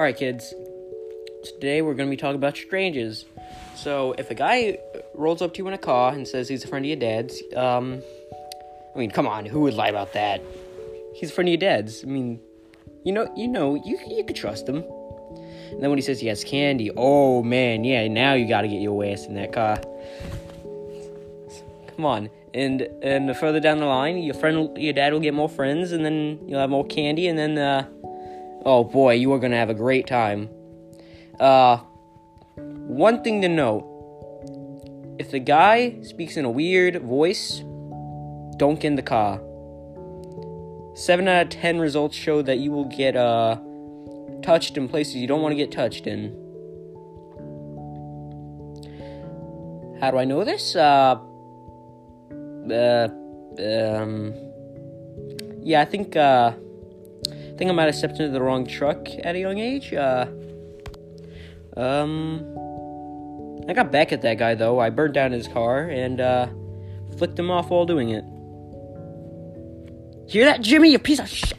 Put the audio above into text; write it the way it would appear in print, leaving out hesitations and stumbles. Alright, kids, today we're going to be talking about strangers. So, if a guy rolls up to you in a car and says he's a friend of your dad's, I mean, come on, who would lie about that? He's a friend of your dad's. I mean, you could trust him. And then when he says he has candy, oh man, yeah, now you gotta get your ass in that car. Come on. And further down the line, your dad will get more friends, and then you'll have more candy, and then, oh boy, you are gonna have a great time. One thing to know, if the guy speaks in a weird voice, don't get in the car. 7 out of 10 results show that you will get, touched in places you don't want to get touched in. How do I know this? Yeah, I think I might have stepped into the wrong truck at a young age. I got back at that guy, though. I burnt down his car and, flicked him off while doing it. Hear that, Jimmy, you piece of shit?